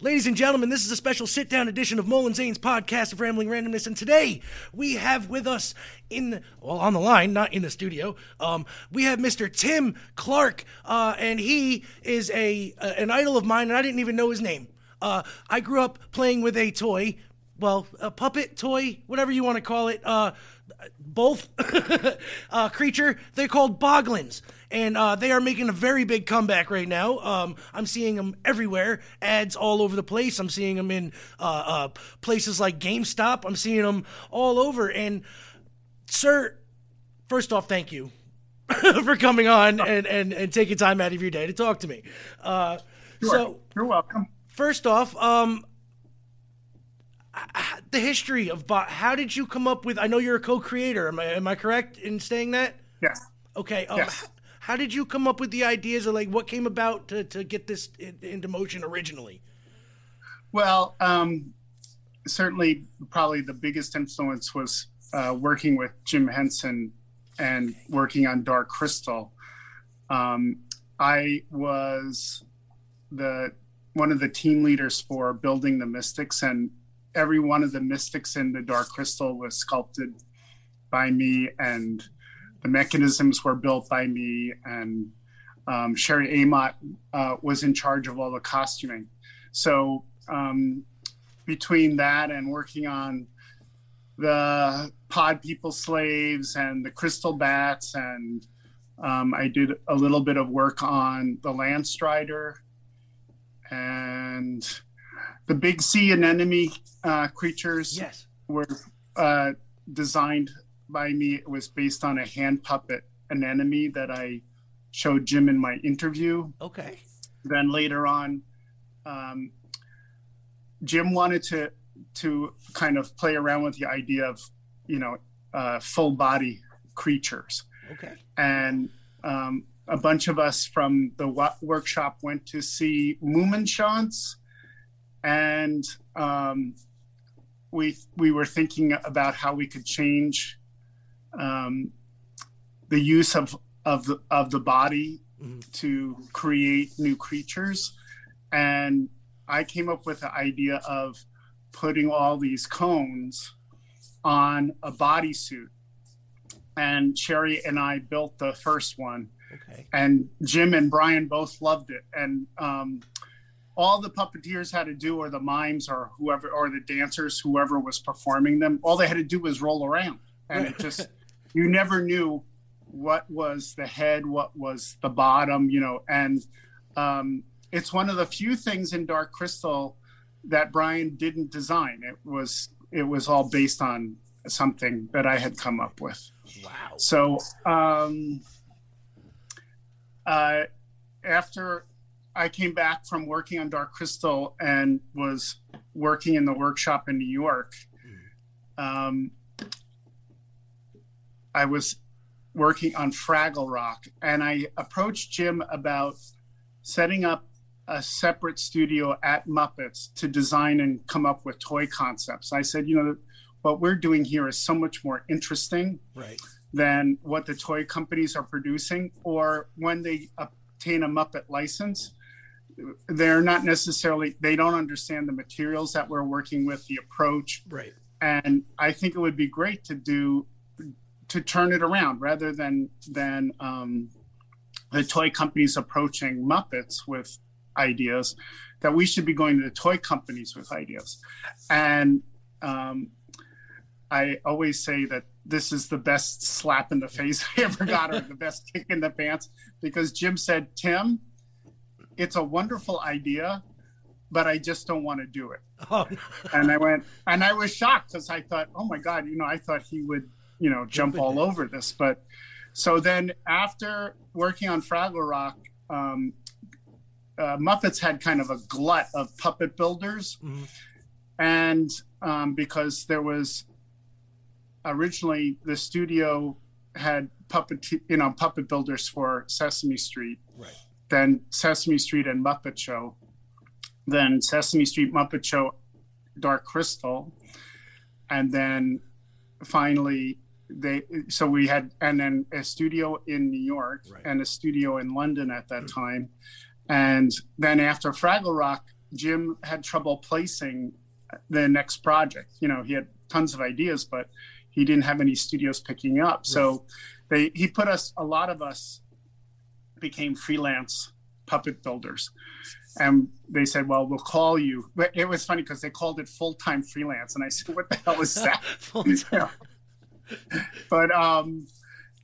Ladies and gentlemen, this is a special sit-down edition of Mullen Zane's podcast of Rambling Randomness, and today we have with us on the line, not in the studio, we have Mr. Tim Clark, and he is an idol of mine, and I didn't even know his name. I grew up playing with a toy, well, a puppet, toy, whatever you want to call it, both creature. They're called Boglins, and they are making a very big comeback right now. I'm seeing them everywhere, ads all over the place. I'm seeing them in places like GameStop. I'm seeing them all over. And sir, first off, thank you for coming on and taking time out of your day to talk to me. Sure. So you're welcome. First off, the history of how did you come up with? I know you're a co-creator. Am I correct in saying that? Yes. Okay. Yes. How did you come up with the ideas of like what came about to get this into motion originally? Well, certainly, probably the biggest influence was working with Jim Henson and working on Dark Crystal. I was one of the team leaders for building the Mystics, and every one of the Mystics in the Dark Crystal was sculpted by me, and the mechanisms were built by me, and Sherry Amott was in charge of all the costuming. So between that and working on the Pod People slaves and the Crystal Bats, and I did a little bit of work on the Landstrider and the big sea anemone creatures. Yes. Were designed by me. It was based on a hand puppet anemone that I showed Jim in my interview. Okay. Then later on, Jim wanted to kind of play around with the idea of, full body creatures. Okay. And a bunch of us from the workshop went to see Moominshance. And we were thinking about how we could change the use of the body. Mm-hmm. To create new creatures. And I came up with the idea of putting all these cones on a bodysuit. And Sherry and I built the first one. Okay. And Jim and Brian both loved it. And all the puppeteers had to do, or the mimes, or whoever, or the dancers, whoever was performing them, all they had to do was roll around. And it just, you never knew what was the head, what was the bottom, and it's one of the few things in Dark Crystal that Brian didn't design. It was all based on something that I had come up with. Wow. So after I came back from working on Dark Crystal and was working in the workshop in New York. I was working on Fraggle Rock, and I approached Jim about setting up a separate studio at Muppets to design and come up with toy concepts. I said, what we're doing here is so much more interesting. Right. Than what the toy companies are producing, or when they obtain a Muppet license. They're not necessarily, they don't understand the materials that we're working with, the approach. Right. And I think it would be great to turn it around rather than the toy companies approaching Muppets with ideas, that we should be going to the toy companies with ideas. And I always say that this is the best slap in the face I ever got, or the best kick in the pants, because Jim said, Tim, it's a wonderful idea, but I just don't want to do it. Oh. And I was shocked, because I thought, oh my God, I thought he would, jump all over this. But so then after working on Fraggle Rock, Muppets had kind of a glut of puppet builders. Mm-hmm. And because there was originally the studio had puppet builders for Sesame Street. Right. Then Sesame Street and Muppet Show, then Sesame Street, Muppet Show, Dark Crystal, and then finally we had, and then a studio in New York. Right. And a studio in London at that time. And then after Fraggle Rock, Jim had trouble placing the next project. You know, he had tons of ideas, but he didn't have any studios picking up. Right. So he put us, a lot of us became freelance puppet builders. And they said, well, we'll call you. But it was funny because they called it full-time freelance. And I said, what the hell is that? Full-time. But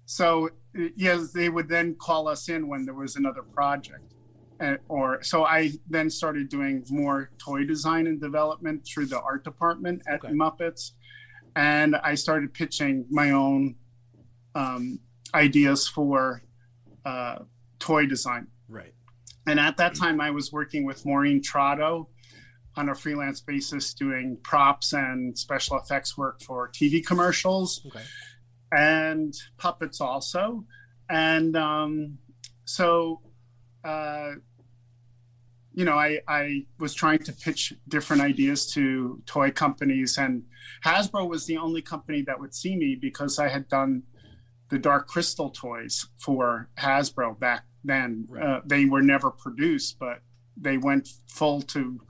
so, yes, they would then call us in when there was another project. So I then started doing more toy design and development through the art department at Muppets. And I started pitching my own ideas for toy design. Right. And at that time, I was working with Maureen Trotto on a freelance basis doing props and special effects work for TV commercials and puppets also. And you know, I was trying to pitch different ideas to toy companies, and Hasbro was the only company that would see me because I had done the Dark Crystal toys for Hasbro back then. Right. They were never produced, but they went full to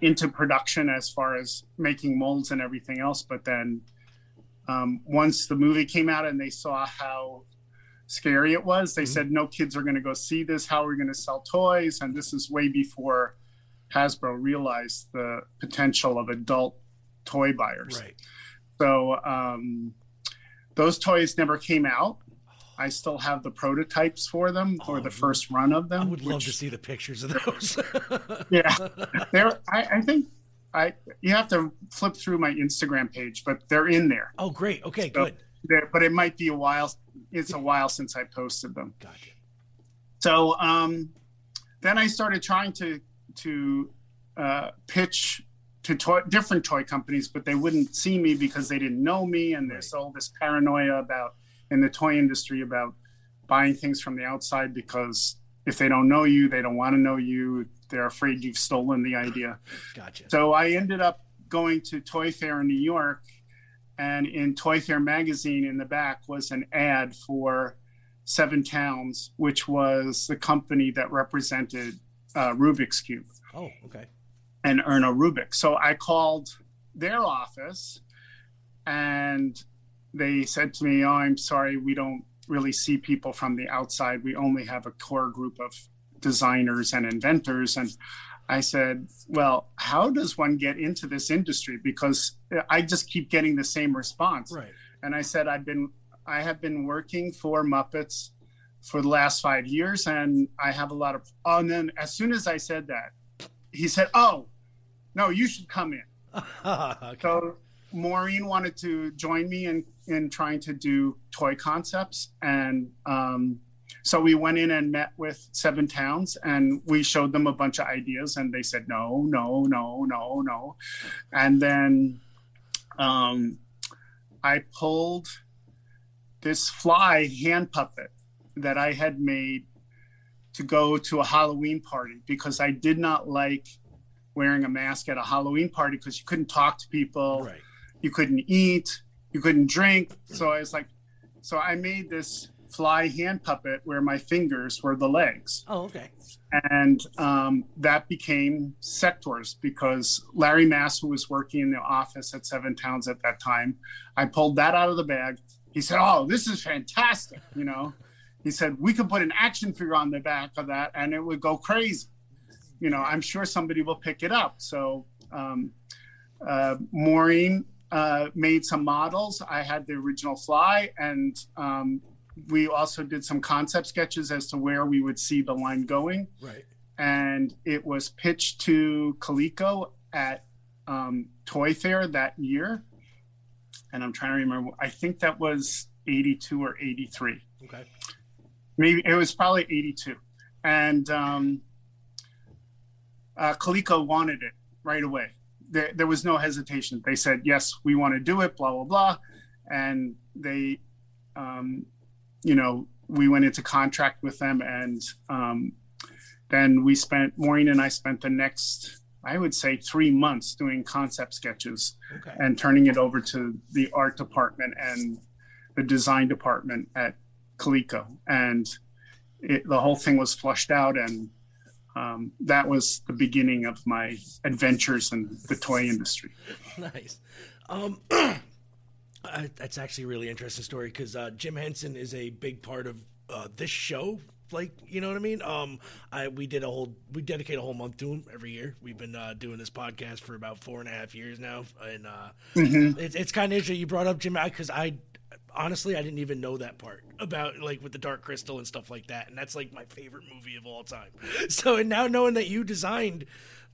into production as far as making molds and everything else. But then once the movie came out and they saw how scary it was, they said, no kids are going to go see this. How are we going to sell toys? And this is way before Hasbro realized the potential of adult toy buyers. Right. So those toys never came out. I still have the prototypes for them, or the first run of them. I would love to see the pictures of those. Yeah. They're, I think you have to flip through my Instagram page, but they're in there. Oh, great. Okay, so, good. But it might be a while. It's a while since I posted them. Gotcha. So then I started trying to pitch to different toy companies, but they wouldn't see me because they didn't know me. And there's all this paranoia about in the toy industry about buying things from the outside, because if they don't know you, they don't want to know you. They're afraid you've stolen the idea. Gotcha. So I ended up going to Toy Fair in New York. And in Toy Fair magazine, in the back was an ad for Seven Towns, which was the company that represented Rubik's Cube. Oh, okay. And Erno Rubik. So I called their office, and they said to me, "Oh, I'm sorry, we don't really see people from the outside. We only have a core group of designers and inventors." And I said, well, how does one get into this industry? Because I just keep getting the same response. Right. And I said, I have been working for Muppets for the last 5 years, and I have a lot of, and then as soon as I said that, he said, oh, no, you should come in. Okay. So Maureen wanted to join me in trying to do toy concepts. And so we went in and met with Seven Towns, and we showed them a bunch of ideas, and they said, no. And then I pulled this fly hand puppet that I had made to go to a Halloween party, because I did not like wearing a mask at a Halloween party because you couldn't talk to people. Right. You couldn't eat, you couldn't drink. So I was like, so I made this fly hand puppet where my fingers were the legs. Oh, okay. And that became Sectors, because Larry Mass, who was working in the office at Seven Towns at that time, I pulled that out of the bag. He said, oh, this is fantastic. You know, he said, we could put an action figure on the back of that and it would go crazy. You know, I'm sure somebody will pick it up. So Maureen made some models. I had the original fly, and we also did some concept sketches as to where we would see the line going. Right. And it was pitched to Coleco at Toy Fair that year. And I'm trying to remember, I think that was 82 or 83. Okay. Maybe it was probably 82. And Coleco wanted it right away. There was no hesitation. They said, yes, we want to do it, blah, blah, blah. And they, you know, we went into contract with them, and then Maureen and I spent the next, I would say, 3 months doing concept sketches and turning it over to the art department and the design department at Coleco. And the whole thing was flushed out, and that was the beginning of my adventures in the toy industry. Nice. That's actually a really interesting story because Jim Henson is a big part of this show. Like, you know what I mean? We dedicate a whole month to him every year. We've been doing this podcast for about 4.5 years now, and it's kind of interesting you brought up Jim because I didn't even know that part about, like, with the Dark Crystal and stuff like that, and that's, like, my favorite movie of all time. So, and now knowing that you designed,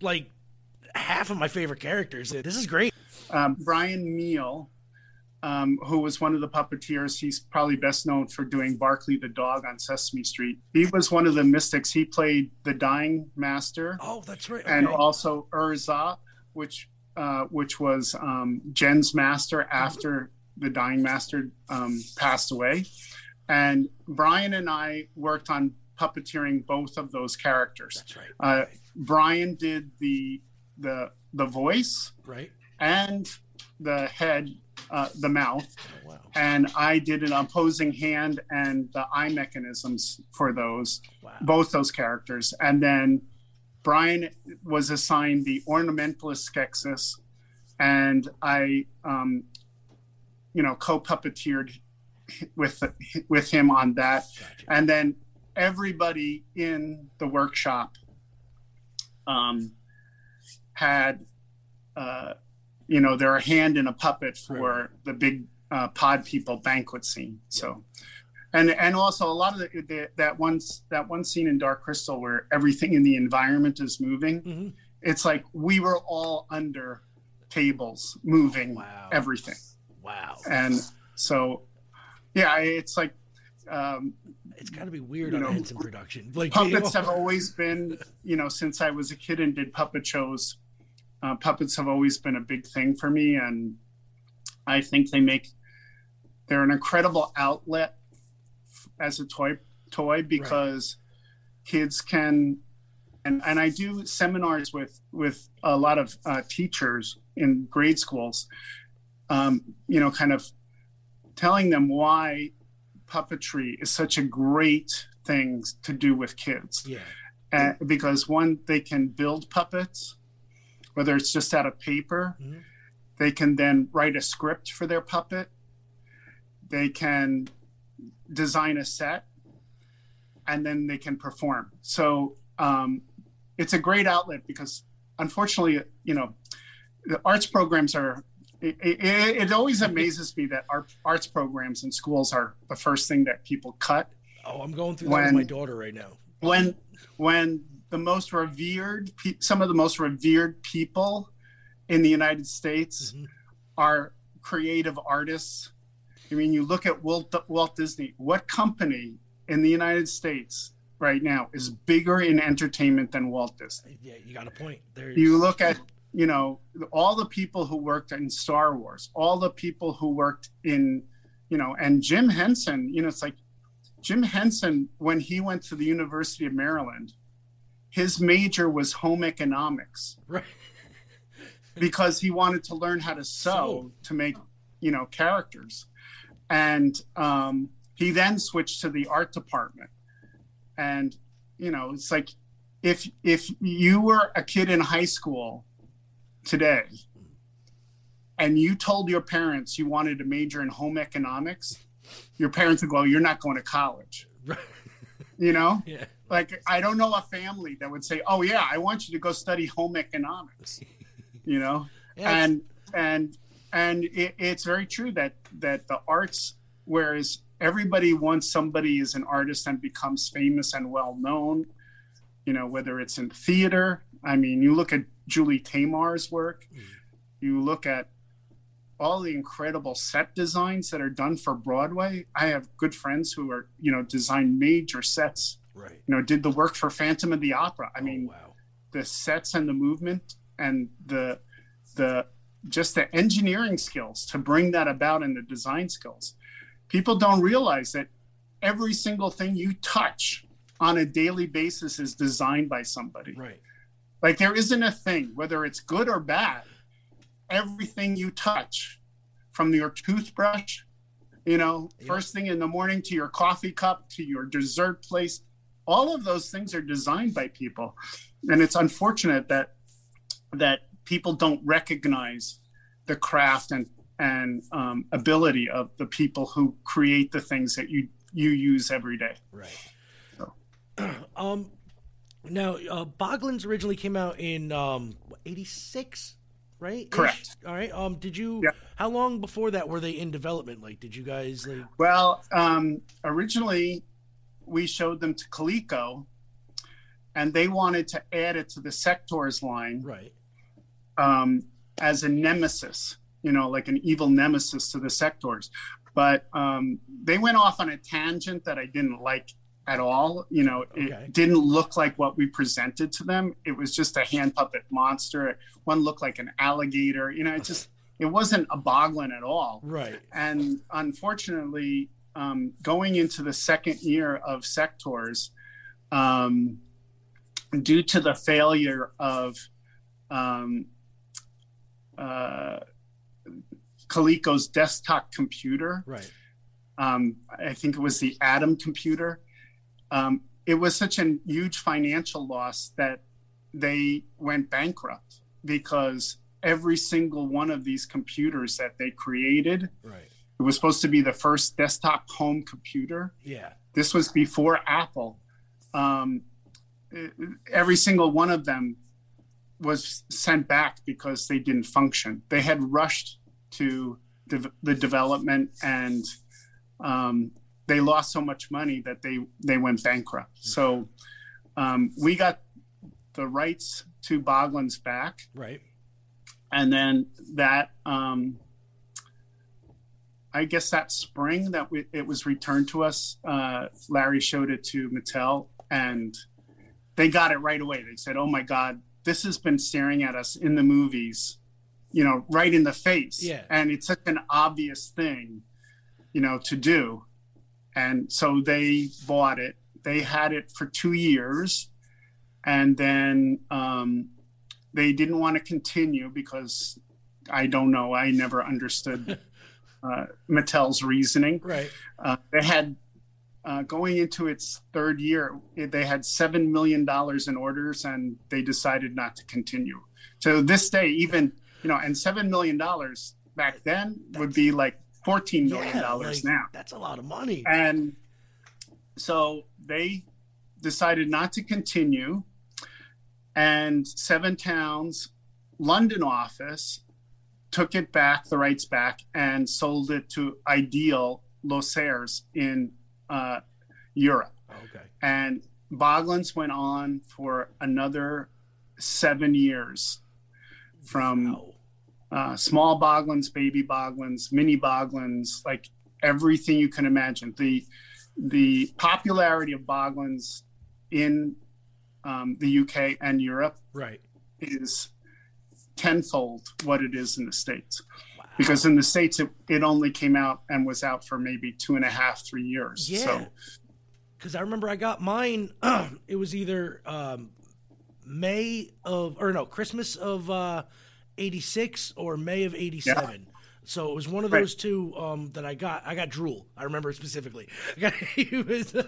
like, half of my favorite characters, this is great. Brian Meal, who was one of the puppeteers, he's probably best known for doing Barkley the dog on Sesame Street. He was one of the Mystics. He played the Dying Master. Oh, that's right. Okay. And also Urza, which was Jen's master after the Dying Master passed away. And Brian and I worked on puppeteering both of those characters. That's right. Brian did the voice, right, and the head, the mouth. Oh, wow. And I did an opposing hand and the eye mechanisms for those, wow, both those characters. And then Brian was assigned the ornamentalist Skeksis, and I co-puppeteered with him on that. Gotcha. And then everybody in the workshop had they're a hand in a puppet for the big Pod People banquet scene. So, and also a lot of that one scene in Dark Crystal where everything in the environment is moving. Mm-hmm. It's like we were all under tables moving everything. Wow. And so, yeah, it's like it's got to be weird on Henson production. Like, puppets have always been, since I was a kid and did puppet shows. Puppets have always been a big thing for me, and I think they're an incredible outlet as a toy because kids can, and I do seminars with a lot of teachers in grade schools, kind of telling them why puppetry is such a great thing to do with kids. Yeah. Because one, they can build puppets, whether it's just out of paper, mm-hmm, they can then write a script for their puppet. They can design a set, and then they can perform. So it's a great outlet because, unfortunately, the arts programs are, it always amazes me that our arts programs in schools are the first thing that people cut. Oh, I'm going through that with my daughter right now. When some of the most revered people in the United States, mm-hmm, are creative artists. I mean, you look at Walt Disney. What company in the United States right now is bigger in entertainment than Walt Disney? Yeah, you got a point. You look at, all the people who worked in Star Wars, all the people who worked in, and Jim Henson, it's like Jim Henson, when he went to the University of Maryland, his major was home economics, right? Because he wanted to learn how to sew to make, characters. And he then switched to the art department. And, it's like if you were a kid in high school today and you told your parents you wanted to major in home economics, your parents would go, "You're not going to college." Right. Yeah. Like, I don't know a family that would say, "Oh yeah, I want you to go study home economics," Yeah, and it's very true that the arts, whereas everybody wants somebody is an artist and becomes famous and well known, whether it's in theater. I mean, you look at Julie Tamar's work, mm-hmm, you look at all the incredible set designs that are done for Broadway. I have good friends who are, design major sets. Right. Did the work for Phantom of the Opera. I mean, the sets and the movement and the just the engineering skills to bring that about and the design skills. People don't realize that every single thing you touch on a daily basis is designed by somebody. Right. Like, there isn't a thing, whether it's good or bad, everything you touch, from your toothbrush, first thing in the morning, to your coffee cup, to your dessert place, all of those things are designed by people. And it's unfortunate that people don't recognize the craft and ability of the people who create the things that you use every day. Right. So. Now, Boglins originally came out in 86, right? Correct. All right. How long before that were they in development? Like, did you guys like? Well, originally we showed them to Coleco, and they wanted to add it to the Sectors line, right? As a nemesis, you know, like an evil nemesis to the Sectors. But they went off on a tangent that I didn't like at all. You know, it didn't look like what we presented to them. It was just a hand puppet monster. One looked like an alligator. You know, it wasn't a Boglin at all. Right. And unfortunately, going into the second year of Sectors, due to the failure of Coleco's desktop computer, right? I think it was the Atom computer. It was such a huge financial loss that they went bankrupt, because every single one of these computers that they created, right? It was supposed to be the first desktop home computer. Yeah, this was before Apple. Every single one of them was sent back because they didn't function. They had rushed to the development, and they lost so much money that they went bankrupt. So we got the rights to Boglins back. Right. And then that, I guess that spring that it was returned to us, Larry showed it to Mattel, and they got it right away. They said, oh my God, this has been staring at us in the movies, you know, right in the face. Yeah. And it's such an obvious thing, you know, to do. And so they bought it. They had it for 2 years. And then they didn't want to continue because, I don't know, I never understood Mattel's reasoning. Right. They had, going into its third year, they had $7 million in orders, and they decided not to continue. So this day, even, you know, and $7 million back then would be like $14 million now. That's a lot of money. And so they decided not to continue. And Seven Towns London office took it back, the rights back, and sold it to Ideal Losers in Europe. Okay. And Boglins went on for another 7 years, from small Boglins, baby Boglins, mini Boglins, like everything you can imagine. The popularity of Boglins in the UK and Europe, right, is tenfold what it is in the States. Wow. Because in the States, it only came out and was out for maybe 2.5, 3 years. Yeah. So, because I remember I got mine, it was either Christmas of 86 or May of 87. Yeah. So it was one of those two that I got. I got Drool. I remember specifically. He was you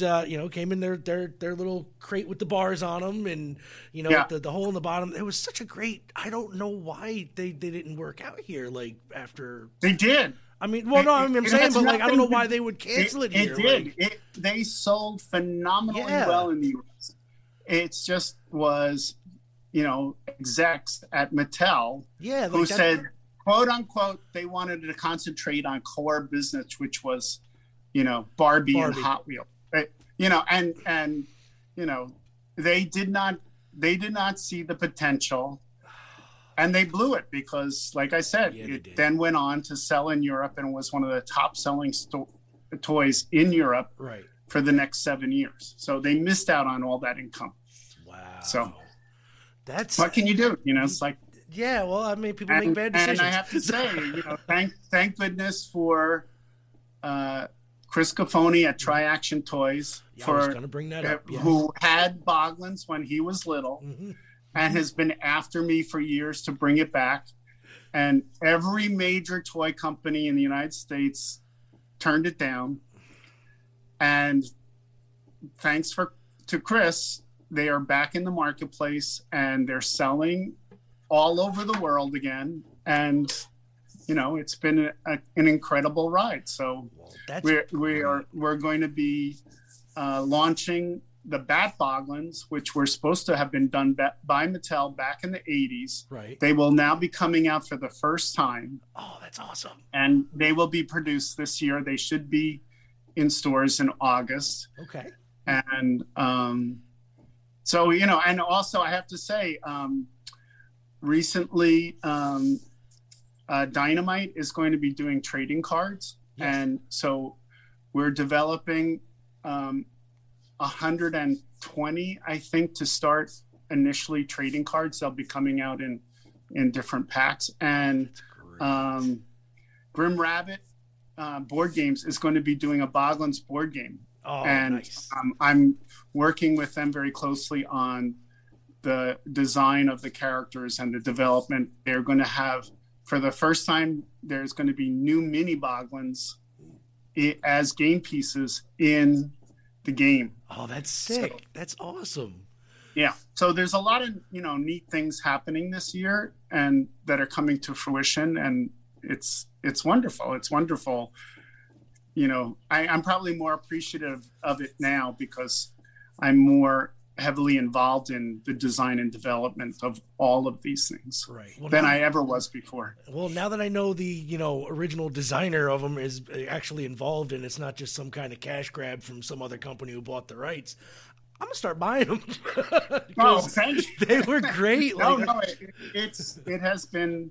know, came in their little crate with the bars on him, and, you know, the hole in the bottom. It was such a great. I don't know why they didn't work out here. Like, after they did. I mean, well, no, I'm saying, but like, I don't know why they would cancel it here. It did. Like, they sold phenomenally well in the U.S. It just was, you know, execs at Mattel who said, quote unquote, they wanted to concentrate on core business, which was, you know, Barbie. And Hot Wheels, right? You know, and you know, they did not see the potential, and they blew it, because, like I said, it then went on to sell in Europe and was one of the top selling toys in Europe, right, for the next 7 years. So they missed out on all that income. Wow. So that's, what can you do? You know, it's like, yeah, well, I mean, people make bad decisions. And I have to say, you know, thank goodness for Chris Cofoni at Tri Action Toys, who had Boglins when he was little, and has been after me for years to bring it back. And every major toy company in the United States turned it down. And thanks to Chris, they are back in the marketplace and they're selling all over the world again. And you know, it's been an incredible ride. So we're going to be launching the Bat Boglins, which were supposed to have been done by Mattel back in the 80s. Right. They will now be coming out for the first time. Oh, that's awesome. And they will be produced this year. They should be in stores in August. Okay. And so, you know, and also I have to say, recently Dynamite is going to be doing trading cards. Yes. And so we're developing 120, I think, to start initially trading cards. They'll be coming out in different packs. And Grim Rabbit board games is going to be doing a Boglins board game. Oh, and nice. I'm working with them very closely on the design of the characters and the development. They're going to have, for the first time, there's going to be new mini Boglins as game pieces in the game. Oh, that's sick. So, that's awesome. Yeah. So there's a lot of, you know, neat things happening this year and that are coming to fruition. And it's wonderful. It's wonderful. You know, I'm probably more appreciative of it now because I'm more heavily involved in the design and development of all of these things than I ever was before. Well, now that I know the, you know, original designer of them is actually involved and it's not just some kind of cash grab from some other company who bought the rights, I'm going to start buying them. Oh, thank you. They were great. It has been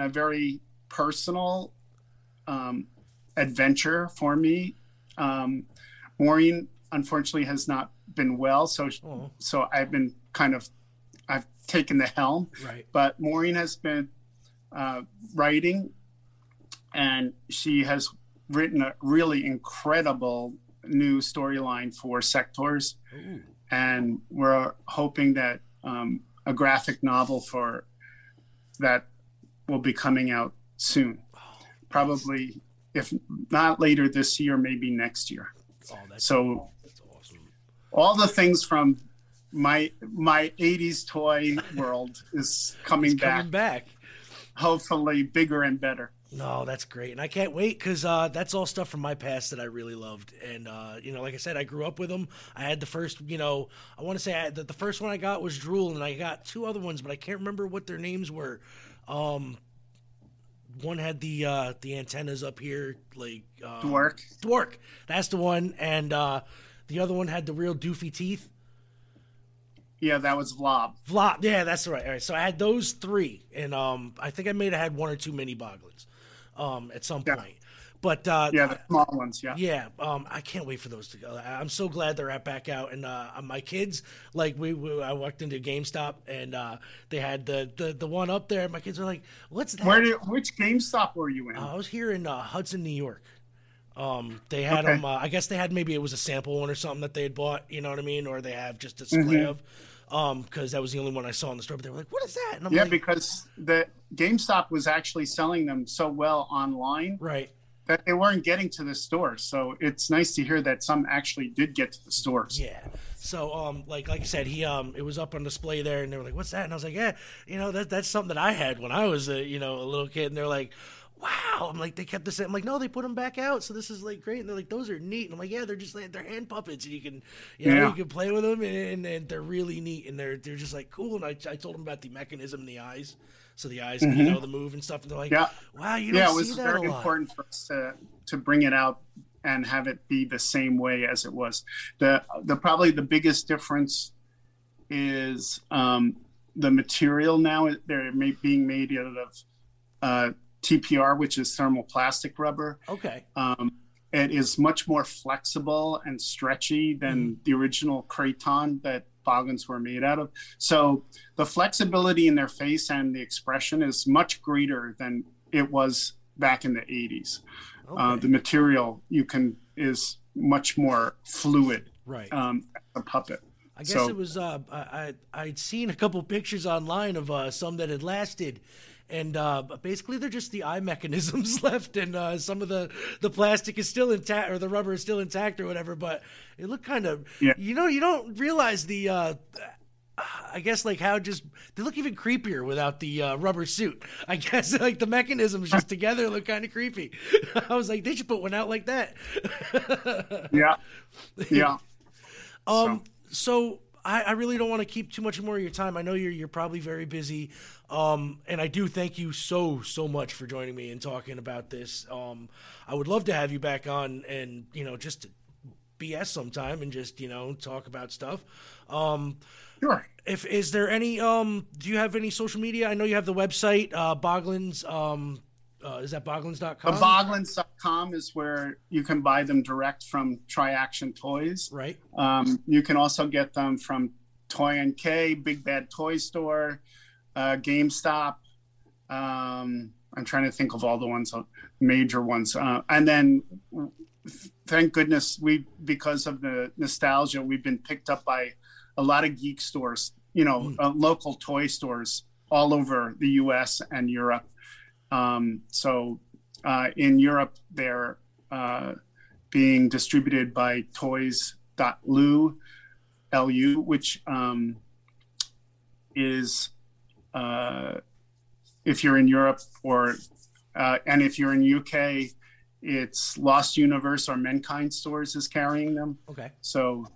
a very personal adventure for me. Maureen, unfortunately, has not been well, so I've taken the helm, right? But Maureen has been writing, and she has written a really incredible new storyline for Sectors. Ooh. And we're hoping that a graphic novel for that will be coming out soon, probably if not later this year, maybe next year. Cool. All the things from my 80s toy world is coming back. Hopefully bigger and better. No, that's great. And I can't wait because that's all stuff from my past that I really loved. And, you know, like I said, I grew up with them. I had the first, you know, I want to say the first one I got was Drool, and I got two other ones, but I can't remember what their names were. One had the antennas up here, like... Dwork. That's the one. And... the other one had the real doofy teeth. Yeah, that was Vlob. Vlob, yeah, that's right. All right, so I had those three, and I think I may have had one or two mini Boglins at some point. But the small ones, yeah. Yeah, I can't wait for those to go. I'm so glad they're back out. And my kids, like, I walked into GameStop, and they had the one up there. My kids were like, what's that? Which GameStop were you in? I was here in Hudson, New York. They had them, I guess they had, maybe it was a sample one or something that they had bought, you know what I mean? Or they have just a display of, cause that was the only one I saw in the store, but they were like, what is that? And I'm like, because the GameStop was actually selling them so well online, right, that they weren't getting to the store. So it's nice to hear that some actually did get to the stores. Yeah. So, like I said, he, it was up on display there and they were like, what's that? And I was like, yeah, you know, that's something that I had when I was a little kid. And they're like, wow. I'm like, they kept this. I'm like, no, they put them back out. So this is like great. And they're like, those are neat. And I'm like, yeah, they're just like, they're hand puppets. And you can play with them and they're really neat. And they're just like cool. And I told them about the mechanism in the eyes. So the eyes, you know, the move and stuff. And they're like, wow, you don't see that a lot. Yeah, it was very important for us to bring it out and have it be the same way as it was. The probably the biggest difference is the material now. They're being made out of TPR, which is thermoplastic rubber. Okay. It is much more flexible and stretchy than the original Craton that Boglins were made out of. So the flexibility in their face and the expression is much greater than it was back in the 80s. Okay. The material is much more fluid. Right. A puppet. I guess so, it was I'd seen a couple pictures online of some that had lasted, and basically they're just the eye mechanisms left, and some of the plastic is still intact, or the rubber is still intact or whatever, but it looked kind of, you know, you don't realize the I guess like how just they look even creepier without the rubber suit. I guess like the mechanisms just together look kind of creepy. I was like, they should put one out like that. Yeah. So I really don't want to keep too much more of your time. I know you're probably very busy. And I do thank you so much for joining me and talking about this. I would love to have you back on and, you know, just to BS sometime and just, you know, talk about stuff. Sure. Is there any, do you have any social media? I know you have the website, Boglins, is that Boglins.com? Boglins.com is where you can buy them direct from Tri Action Toys. Right. You can also get them from Toy and K, Big Bad Toy Store, GameStop. I'm trying to think of all the ones, major ones. And then thank goodness because of the nostalgia, we've been picked up by a lot of geek stores, you know, local toy stores all over the U.S. and Europe. So in Europe, they're being distributed by Toys.LU, which is if you're in Europe or and if you're in UK, it's Lost Universe or Menkind Stores is carrying them. Okay. So.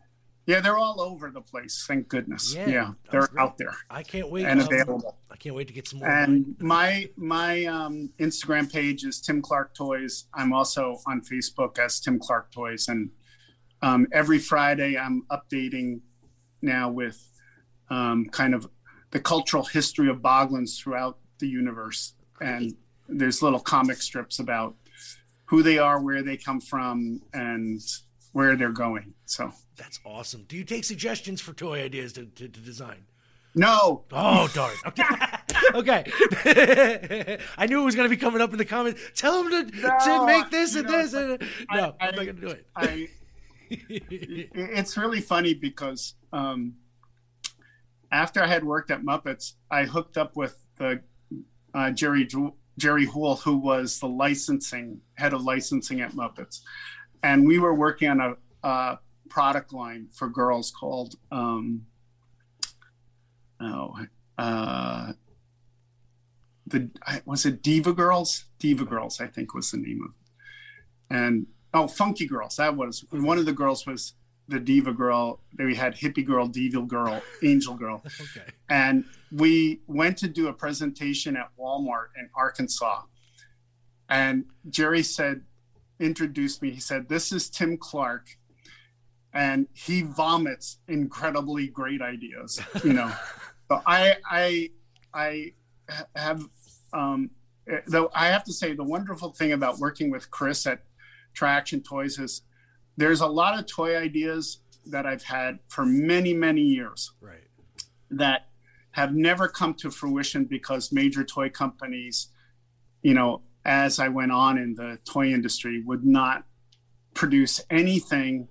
Yeah, they're all over the place. Thank goodness. Yeah, they're out there. I can't wait. And available. I can't wait to get some more. And my Instagram page is Tim Clark Toys. I'm also on Facebook as Tim Clark Toys. And every Friday I'm updating now with kind of the cultural history of Boglins throughout the universe. And there's little comic strips about who they are, where they come from, and where they're going. So that's awesome. Do you take suggestions for toy ideas to design? No. Oh, darn. Okay. Okay. I knew it was going to be coming up in the comments. Tell them to make this and this. No, I'm not going to do it. It's really funny because after I had worked at Muppets, I hooked up with the Jerry Hall, who was the head of licensing at Muppets. And we were working on a product line for girls called was it Diva Girls? Diva Girls, I think, was the name of it. And Funky Girls. That was one of the girls was the Diva Girl. We had Hippie Girl, Diva Girl, Angel Girl. Okay. And we went to do a presentation at Walmart in Arkansas, and Jerry introduced me. He said, "This is Tim Clark, and he vomits incredibly great ideas." You know, so I have though I have to say the wonderful thing about working with Chris at Tri Action Toys is there's a lot of toy ideas that I've had for many years, right, that have never come to fruition because major toy companies, you know, as I went on in the toy industry, would not produce anything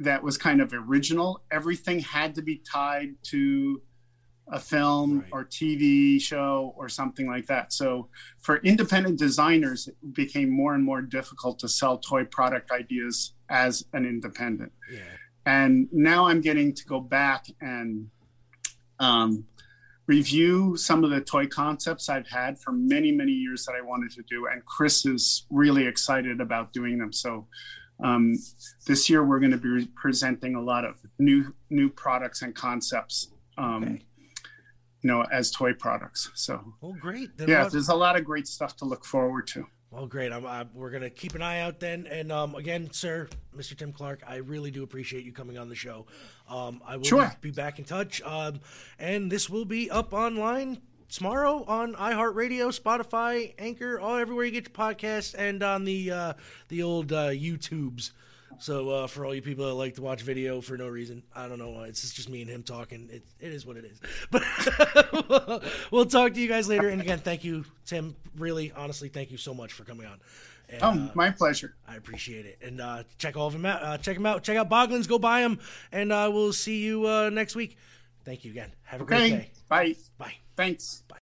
that was kind of original. Everything had to be tied to a film, right, or TV show or something like that. So for independent designers, it became more and more difficult to sell toy product ideas as an independent. Yeah. And now I'm getting to go back and review some of the toy concepts I've had for many years that I wanted to do, and Chris is really excited about doing them. So this year we're going to be presenting a lot of new products and concepts, okay, you know, as toy products. So great. Then there's a lot of great stuff to look forward to. Well, great. We're going to keep an eye out then. And again, sir, Mr. Tim Clark, I really do appreciate you coming on the show. I will be back in touch. And this will be up online tomorrow on iHeartRadio, Spotify, Anchor, everywhere you get your podcasts, and on the old YouTubes. So for all you people that like to watch video for no reason, I don't know why. It's just me and him talking. It is what it is. But we'll talk to you guys later. And again, thank you, Tim. Really, honestly, thank you so much for coming on. And, my pleasure. I appreciate it. And check all of them out. Check them out. Check out Boglins. Go buy them. And we'll see you next week. Thank you again. Have a great day. Bye. Bye. Thanks. Bye.